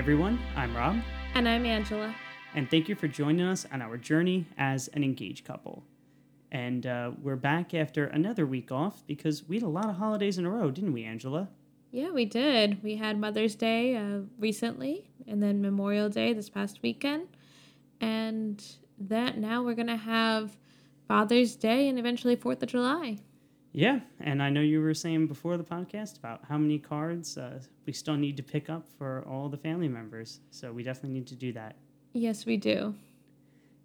everyone, I'm Rob. And I'm Angela. And thank you for joining us on our journey as an engaged couple. And we're back after another week off because we had a lot of holidays in a row, didn't we, Angela? Yeah, we did. We had Mother's Day recently, and then Memorial Day this past weekend. And that now we're going to have Father's Day and eventually 4th of July. Yeah, and I know you were saying before the podcast about how many cards we still need to pick up for all the family members. So we definitely need to do that. Yes, we do.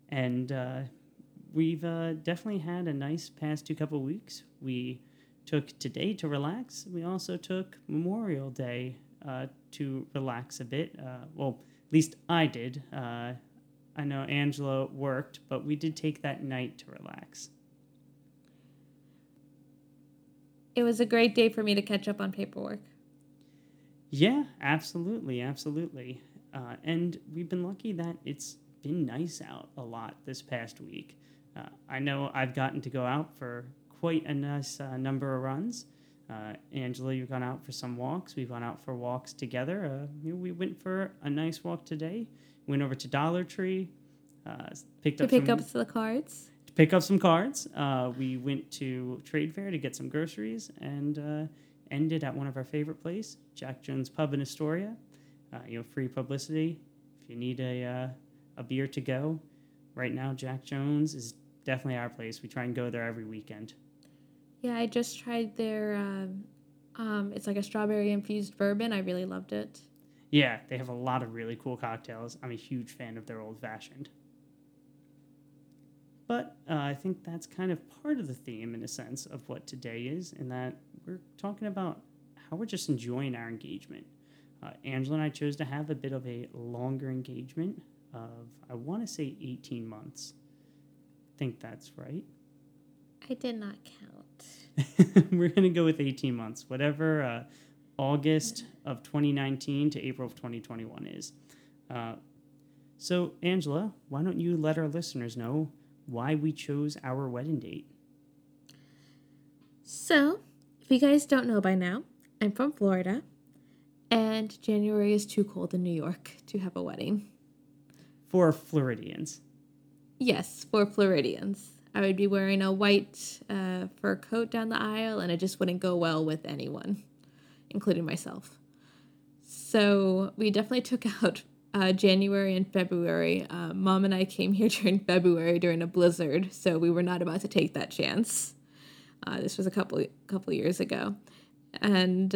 And we've definitely had a nice past two couple weeks. We took today to relax. We also took Memorial Day to relax a bit. Well, at least I did. I know Angela worked, but we did take that night to relax. It was a great day for me to catch up on paperwork. Yeah, absolutely, absolutely. And we've been lucky that it's been nice out a lot this past week. I know I've gotten to go out for quite a nice number of runs. Angela, you've gone out for some walks. We've gone out for walks together. We went for a nice walk today. Went over to Dollar Tree. Pick up some cards. We went to Trade Fair to get some groceries and ended at one of our favorite places, Jack Jones Pub in Astoria. Free publicity. If you need a beer to go, right now Jack Jones is definitely our place. We try and go there every weekend. Yeah, I just tried their. It's like a strawberry infused bourbon. I really loved it. Yeah, they have a lot of really cool cocktails. I'm a huge fan of their old fashioned. But I think that's kind of part of the theme, in a sense, of what today is, in that we're talking about how we're just enjoying our engagement. Angela and I chose to have a bit of a longer engagement of, I want to say, 18 months. I think that's right. I did not count. We're going to go with 18 months, whatever August of 2019 to April of 2021 is. So, Angela, why don't you let our listeners know why we chose our wedding date. So, if you guys don't know by now, I'm from Florida, and January is too cold in New York to have a wedding. For Floridians. Yes, for Floridians. I would be wearing a white fur coat down the aisle, and it just wouldn't go well with anyone, including myself. So, we definitely took out January and February. Mom and I came here during February during a blizzard, so we were not about to take that chance. This was a couple years ago. And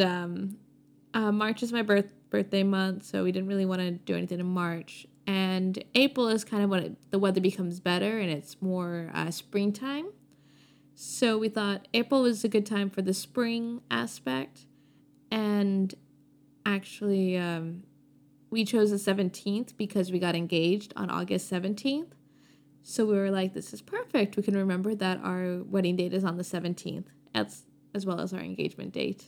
March is my birthday month, so we didn't really want to do anything in March. And April is kind of when the weather becomes better and it's more springtime. So we thought April was a good time for the spring aspect. And actually... we chose the 17th because we got engaged on August 17th. So we were like, this is perfect. We can remember that our wedding date is on the 17th as well as our engagement date.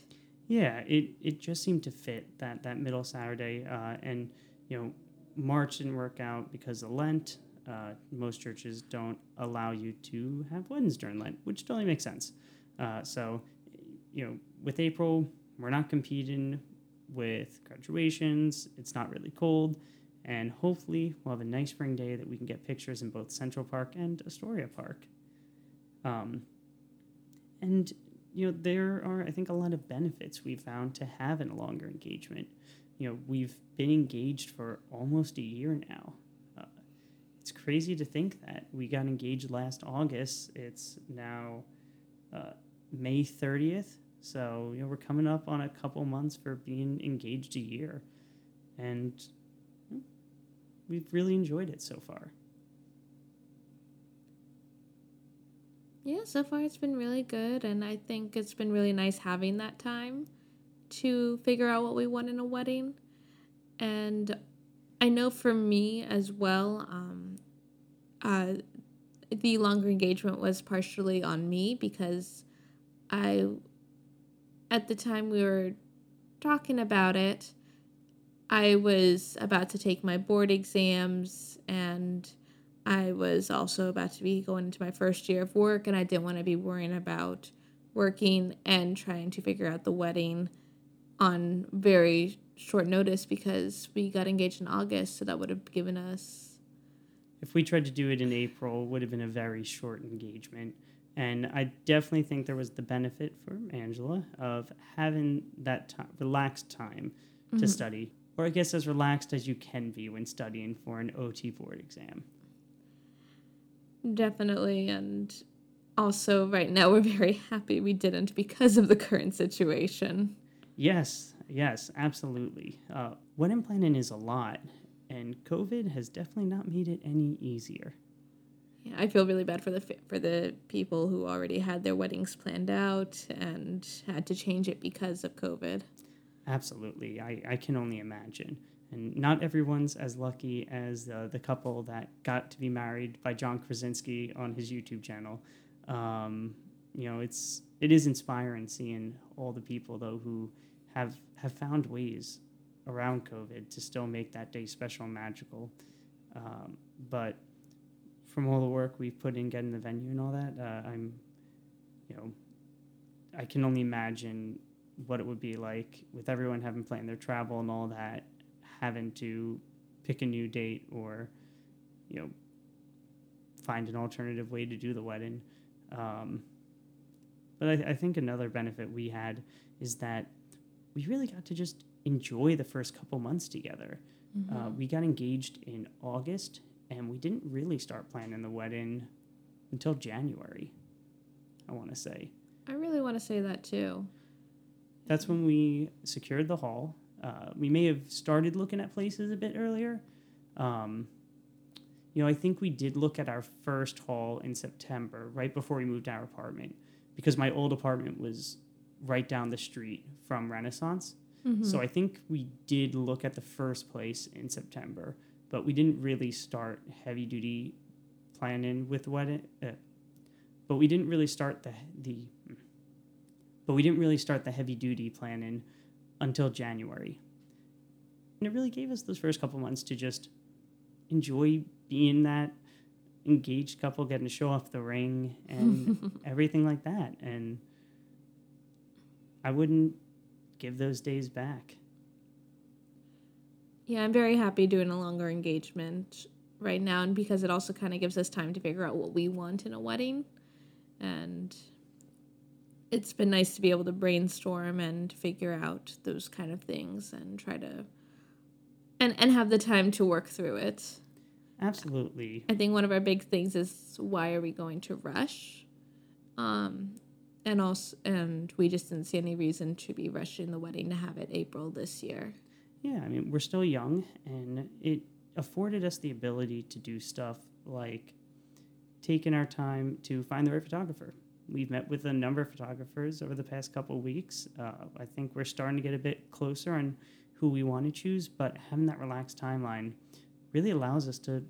Yeah, it just seemed to fit that middle Saturday. And, March didn't work out because of Lent. Most churches don't allow you to have weddings during Lent, which totally makes sense. So, with April, we're not competing with graduations, it's not really cold, and hopefully we'll have a nice spring day that we can get pictures in both Central Park and Astoria Park. And, there are, I think, a lot of benefits we've found to having a longer engagement. We've been engaged for almost a year now. It's crazy to think that. We got engaged last August. It's now May 30th. So, we're coming up on a couple months for being engaged a year, and we've really enjoyed it so far. Yeah, so far it's been really good, and I think it's been really nice having that time to figure out what we want in a wedding. And I know for me as well, the longer engagement was partially on me because at the time we were talking about it, I was about to take my board exams, and I was also about to be going into my first year of work, and I didn't want to be worrying about working and trying to figure out the wedding on very short notice because we got engaged in August, so that would have given us... If we tried to do it in April, it would have been a very short engagement. And I definitely think there was the benefit for Angela of having that time, relaxed time to mm-hmm. study, or I guess as relaxed as you can be when studying for an OT board exam. Definitely, and also right now we're very happy we didn't because of the current situation. Yes, absolutely. Wedding planning is a lot, and COVID has definitely not made it any easier. Yeah, I feel really bad for the people who already had their weddings planned out and had to change it because of COVID. Absolutely. I can only imagine. And not everyone's as lucky as the couple that got to be married by John Krasinski on his YouTube channel. It is inspiring seeing all the people, though, who have found ways around COVID to still make that day special and magical. But from all the work we've put in getting the venue and all that, I can only imagine what it would be like with everyone having planned their travel and all that, having to pick a new date or, find an alternative way to do the wedding. But I think another benefit we had is that we really got to just enjoy the first couple months together. Mm-hmm. We got engaged in August, and we didn't really start planning the wedding until January, I want to say. I really want to say that, too. That's when we secured the hall. We may have started looking at places a bit earlier. I think we did look at our first hall in September, right before we moved to our apartment, because my old apartment was right down the street from Renaissance. Mm-hmm. So I think we did look at the first place in September, but we didn't really start heavy-duty planning with wedding. But we didn't really start the heavy-duty planning until January. And it really gave us those first couple months to just enjoy being that engaged couple, getting to show off the ring and everything like that. And I wouldn't give those days back. Yeah, I'm very happy doing a longer engagement right now, and because it also kind of gives us time to figure out what we want in a wedding. And it's been nice to be able to brainstorm and figure out those kind of things and try to and have the time to work through it. Absolutely. I think one of our big things is, why are we going to rush? And we just didn't see any reason to be rushing the wedding to have it April this year. Yeah, I mean, we're still young, and it afforded us the ability to do stuff like taking our time to find the right photographer. We've met with a number of photographers over the past couple of weeks. I think we're starting to get a bit closer on who we want to choose, but having that relaxed timeline really allows us to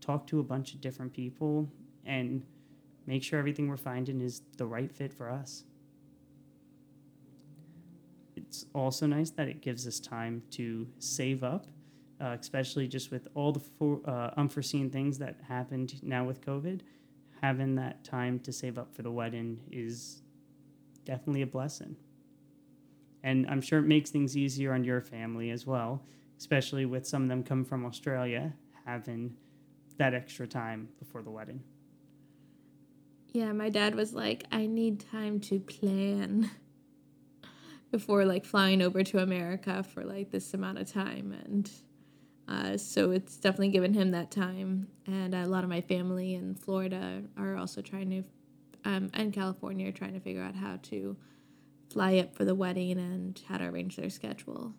talk to a bunch of different people and make sure everything we're finding is the right fit for us. It's also nice that it gives us time to save up, especially just with all the unforeseen things that happened now with COVID. Having that time to save up for the wedding is definitely a blessing. And I'm sure it makes things easier on your family as well, especially with some of them coming from Australia, having that extra time before the wedding. Yeah, my dad was like, I need time to plan before, flying over to America for, this amount of time. And so it's definitely given him that time. And a lot of my family in Florida are also trying to, and California, are trying to figure out how to fly up for the wedding and how to arrange their schedule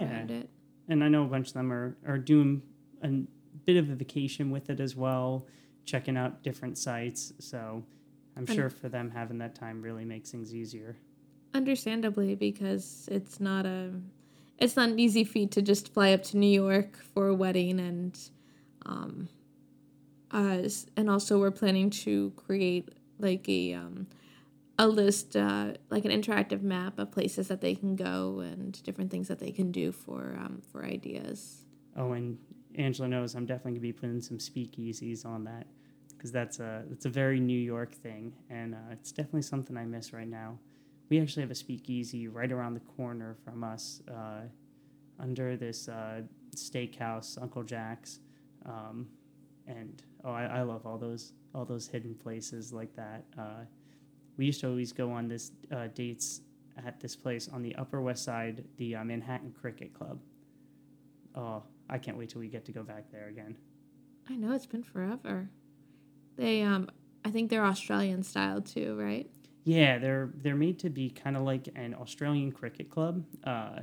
around it. And I know a bunch of them are doing a bit of a vacation with it as well, checking out different sites. So I'm sure for them, having that time really makes things easier. Understandably, because it's not an easy feat to just fly up to New York for a wedding, and also we're planning to create a list, an interactive map of places that they can go and different things that they can do for ideas. Oh, and Angela knows I'm definitely gonna be putting some speakeasies on that, because that's a very New York thing, and it's definitely something I miss right now. we actually have a speakeasy right around the corner from us under this steakhouse, Uncle Jack's. I love all those hidden places like that. We used to always go on this dates at this place on the Upper West Side, the Manhattan Cricket Club. Oh, I can't wait till we get to go back there again. I know, it's been forever. They, I think they're Australian style too, right? Yeah, they're made to be kind of like an Australian cricket club.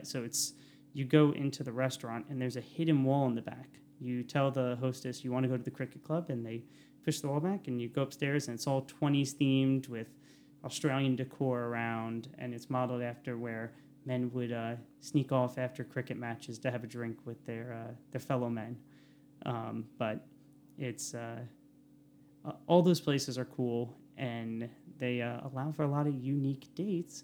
So it's, you go into the restaurant and there's a hidden wall in the back. You tell the hostess you want to go to the cricket club, and they push the wall back, and you go upstairs, and it's all 20s themed with Australian decor around, and it's modeled after where men would sneak off after cricket matches to have a drink with their fellow men. But it's all those places are cool, and they allow for a lot of unique dates,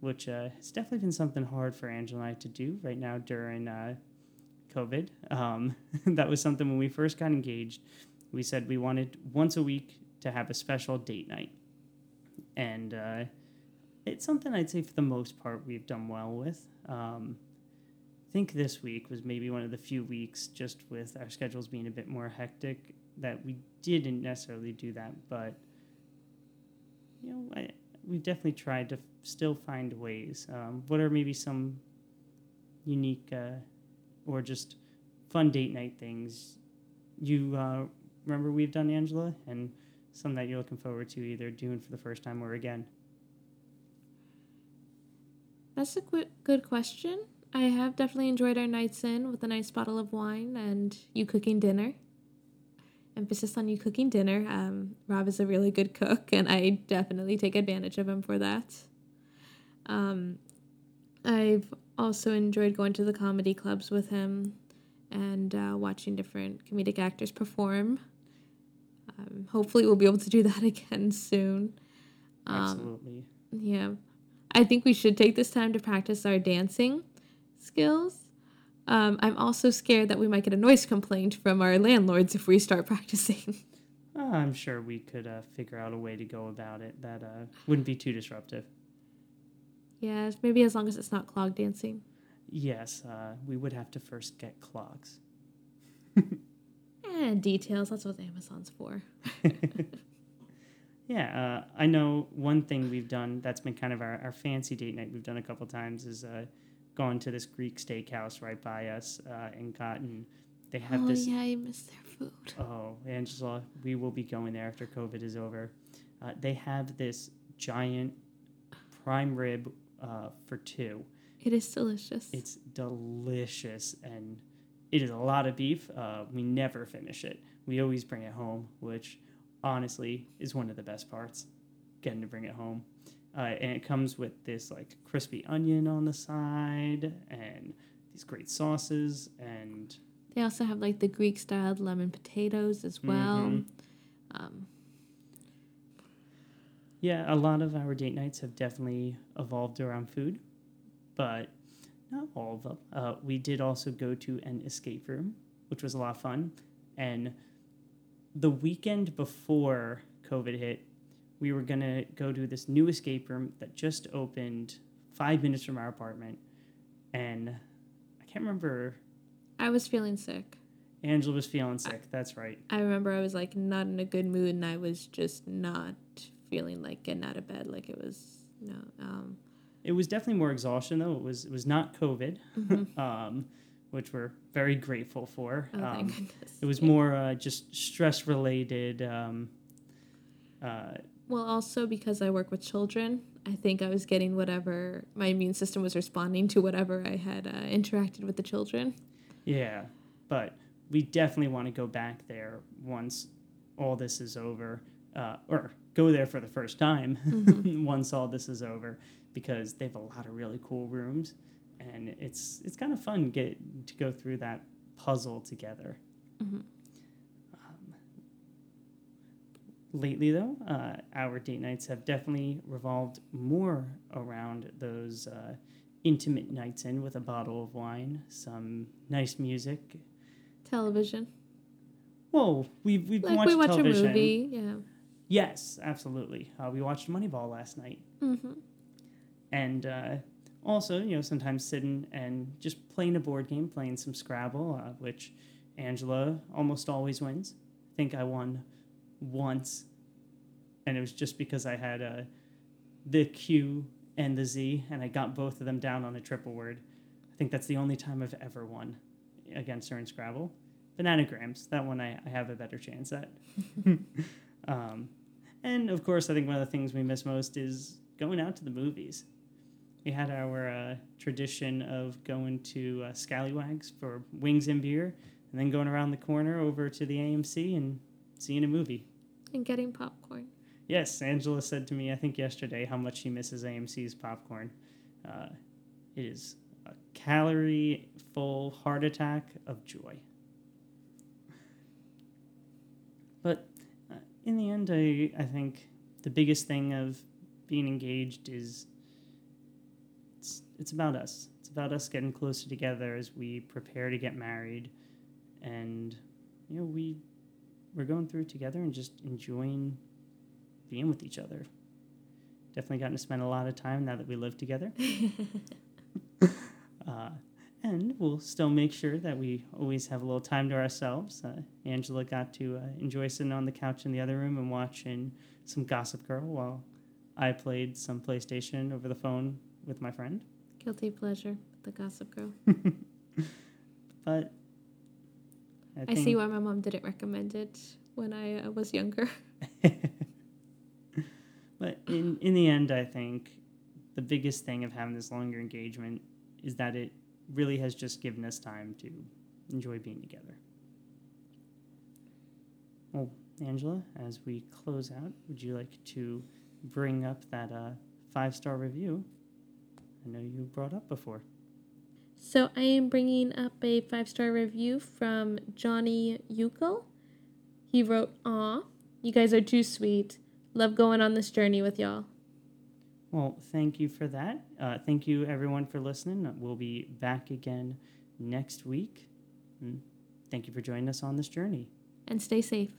which has definitely been something hard for Angela and I to do right now during COVID. That was something when we first got engaged. We said we wanted once a week to have a special date night. And it's something I'd say for the most part we've done well with. I think this week was maybe one of the few weeks, just with our schedules being a bit more hectic, that we didn't necessarily do that. But, you know, we've definitely tried to still find ways. What are maybe some unique or just fun date night things you remember we've done, Angela? And some that you're looking forward to either doing for the first time or again? That's a good question. I have definitely enjoyed our nights in with a nice bottle of wine and you cooking dinner. Emphasis on you cooking dinner. Rob is a really good cook, and I definitely take advantage of him for that. I've also enjoyed going to the comedy clubs with him and watching different comedic actors perform. Hopefully we'll be able to do that again soon. Absolutely. Yeah. I think we should take this time to practice our dancing skills. I'm also scared that we might get a noise complaint from our landlords if we start practicing. I'm sure we could figure out a way to go about it that wouldn't be too disruptive. Yes, maybe as long as it's not clog dancing. Yes, we would have to first get clogs. Details, that's what Amazon's for. Yeah, I know one thing we've done that's been kind of our fancy date night we've done a couple times is gone to this Greek steakhouse right by us and gotten, they have this... Oh, yeah, I miss their food. Oh, Angela, we will be going there after COVID is over. They have this giant prime rib for two. It is delicious. It's delicious, and... It is a lot of beef. We never finish it. We always bring it home, which honestly is one of the best parts, getting to bring it home. And it comes with this like crispy onion on the side and these great sauces. And they also have like the Greek-style lemon potatoes as well. Mm-hmm. Yeah, a lot of our date nights have definitely evolved around food, but... Not all of them. We did also go to an escape room, which was a lot of fun. And the weekend before COVID hit, we were going to go to this new escape room that just opened 5 minutes from our apartment. And I can't remember. I was feeling sick. Angela was feeling sick. That's right. I remember I was like not in a good mood, and I was just not feeling like getting out of bed. Like it was, no. It was definitely more exhaustion, though. It was not COVID, mm-hmm. Which we're very grateful for. Oh, thank goodness. It was more just stress-related. Well, also because I work with children, I think I was getting whatever my immune system was responding to, whatever I had interacted with the children. Yeah, but we definitely want to go back there once all this is over, or go there for the first time mm-hmm. once all this is over. Because they have a lot of really cool rooms, and it's kind of fun to go through that puzzle together. Mm-hmm. Lately, though, our date nights have definitely revolved more around those intimate nights in with a bottle of wine, some nice music, television. Whoa, we've like watched we watch television. A movie, yeah. Yes, absolutely. We watched Moneyball last night. Mm-hmm. And also, you know, sometimes sitting and just playing a board game, playing some Scrabble, which Angela almost always wins. I think I won once, and it was just because I had the Q and the Z, and I got both of them down on a triple word. I think that's the only time I've ever won against her in Scrabble. Bananagrams, that one I have a better chance at. And, of course, I think one of the things we miss most is going out to the movies. We had our tradition of going to Scallywags for wings and beer, and then going around the corner over to the AMC and seeing a movie. And getting popcorn. Yes, Angela said to me, I think yesterday, how much she misses AMC's popcorn. It is a calorie-full heart attack of joy. But in the end, I think the biggest thing of being engaged is it's about us. It's about us getting closer together as we prepare to get married. And, you know, we're going through it together and just enjoying being with each other. Definitely gotten to spend a lot of time now that we live together. And we'll still make sure that we always have a little time to ourselves. Angela got to enjoy sitting on the couch in the other room and watching some Gossip Girl while I played some PlayStation over the phone with my friend. Guilty pleasure, the Gossip Girl. But I see why my mom didn't recommend it when I was younger. But in the end, I think the biggest thing of having this longer engagement is that it really has just given us time to enjoy being together. Well, Angela, as we close out, would you like to bring up that 5-star review I know you brought up before? So I am bringing up a 5-star review from Johnny Yuckel. He wrote, "Aw, you guys are too sweet. Love going on this journey with y'all." Well, thank you for that. Thank you, everyone, for listening. We'll be back again next week. Thank you for joining us on this journey. And stay safe.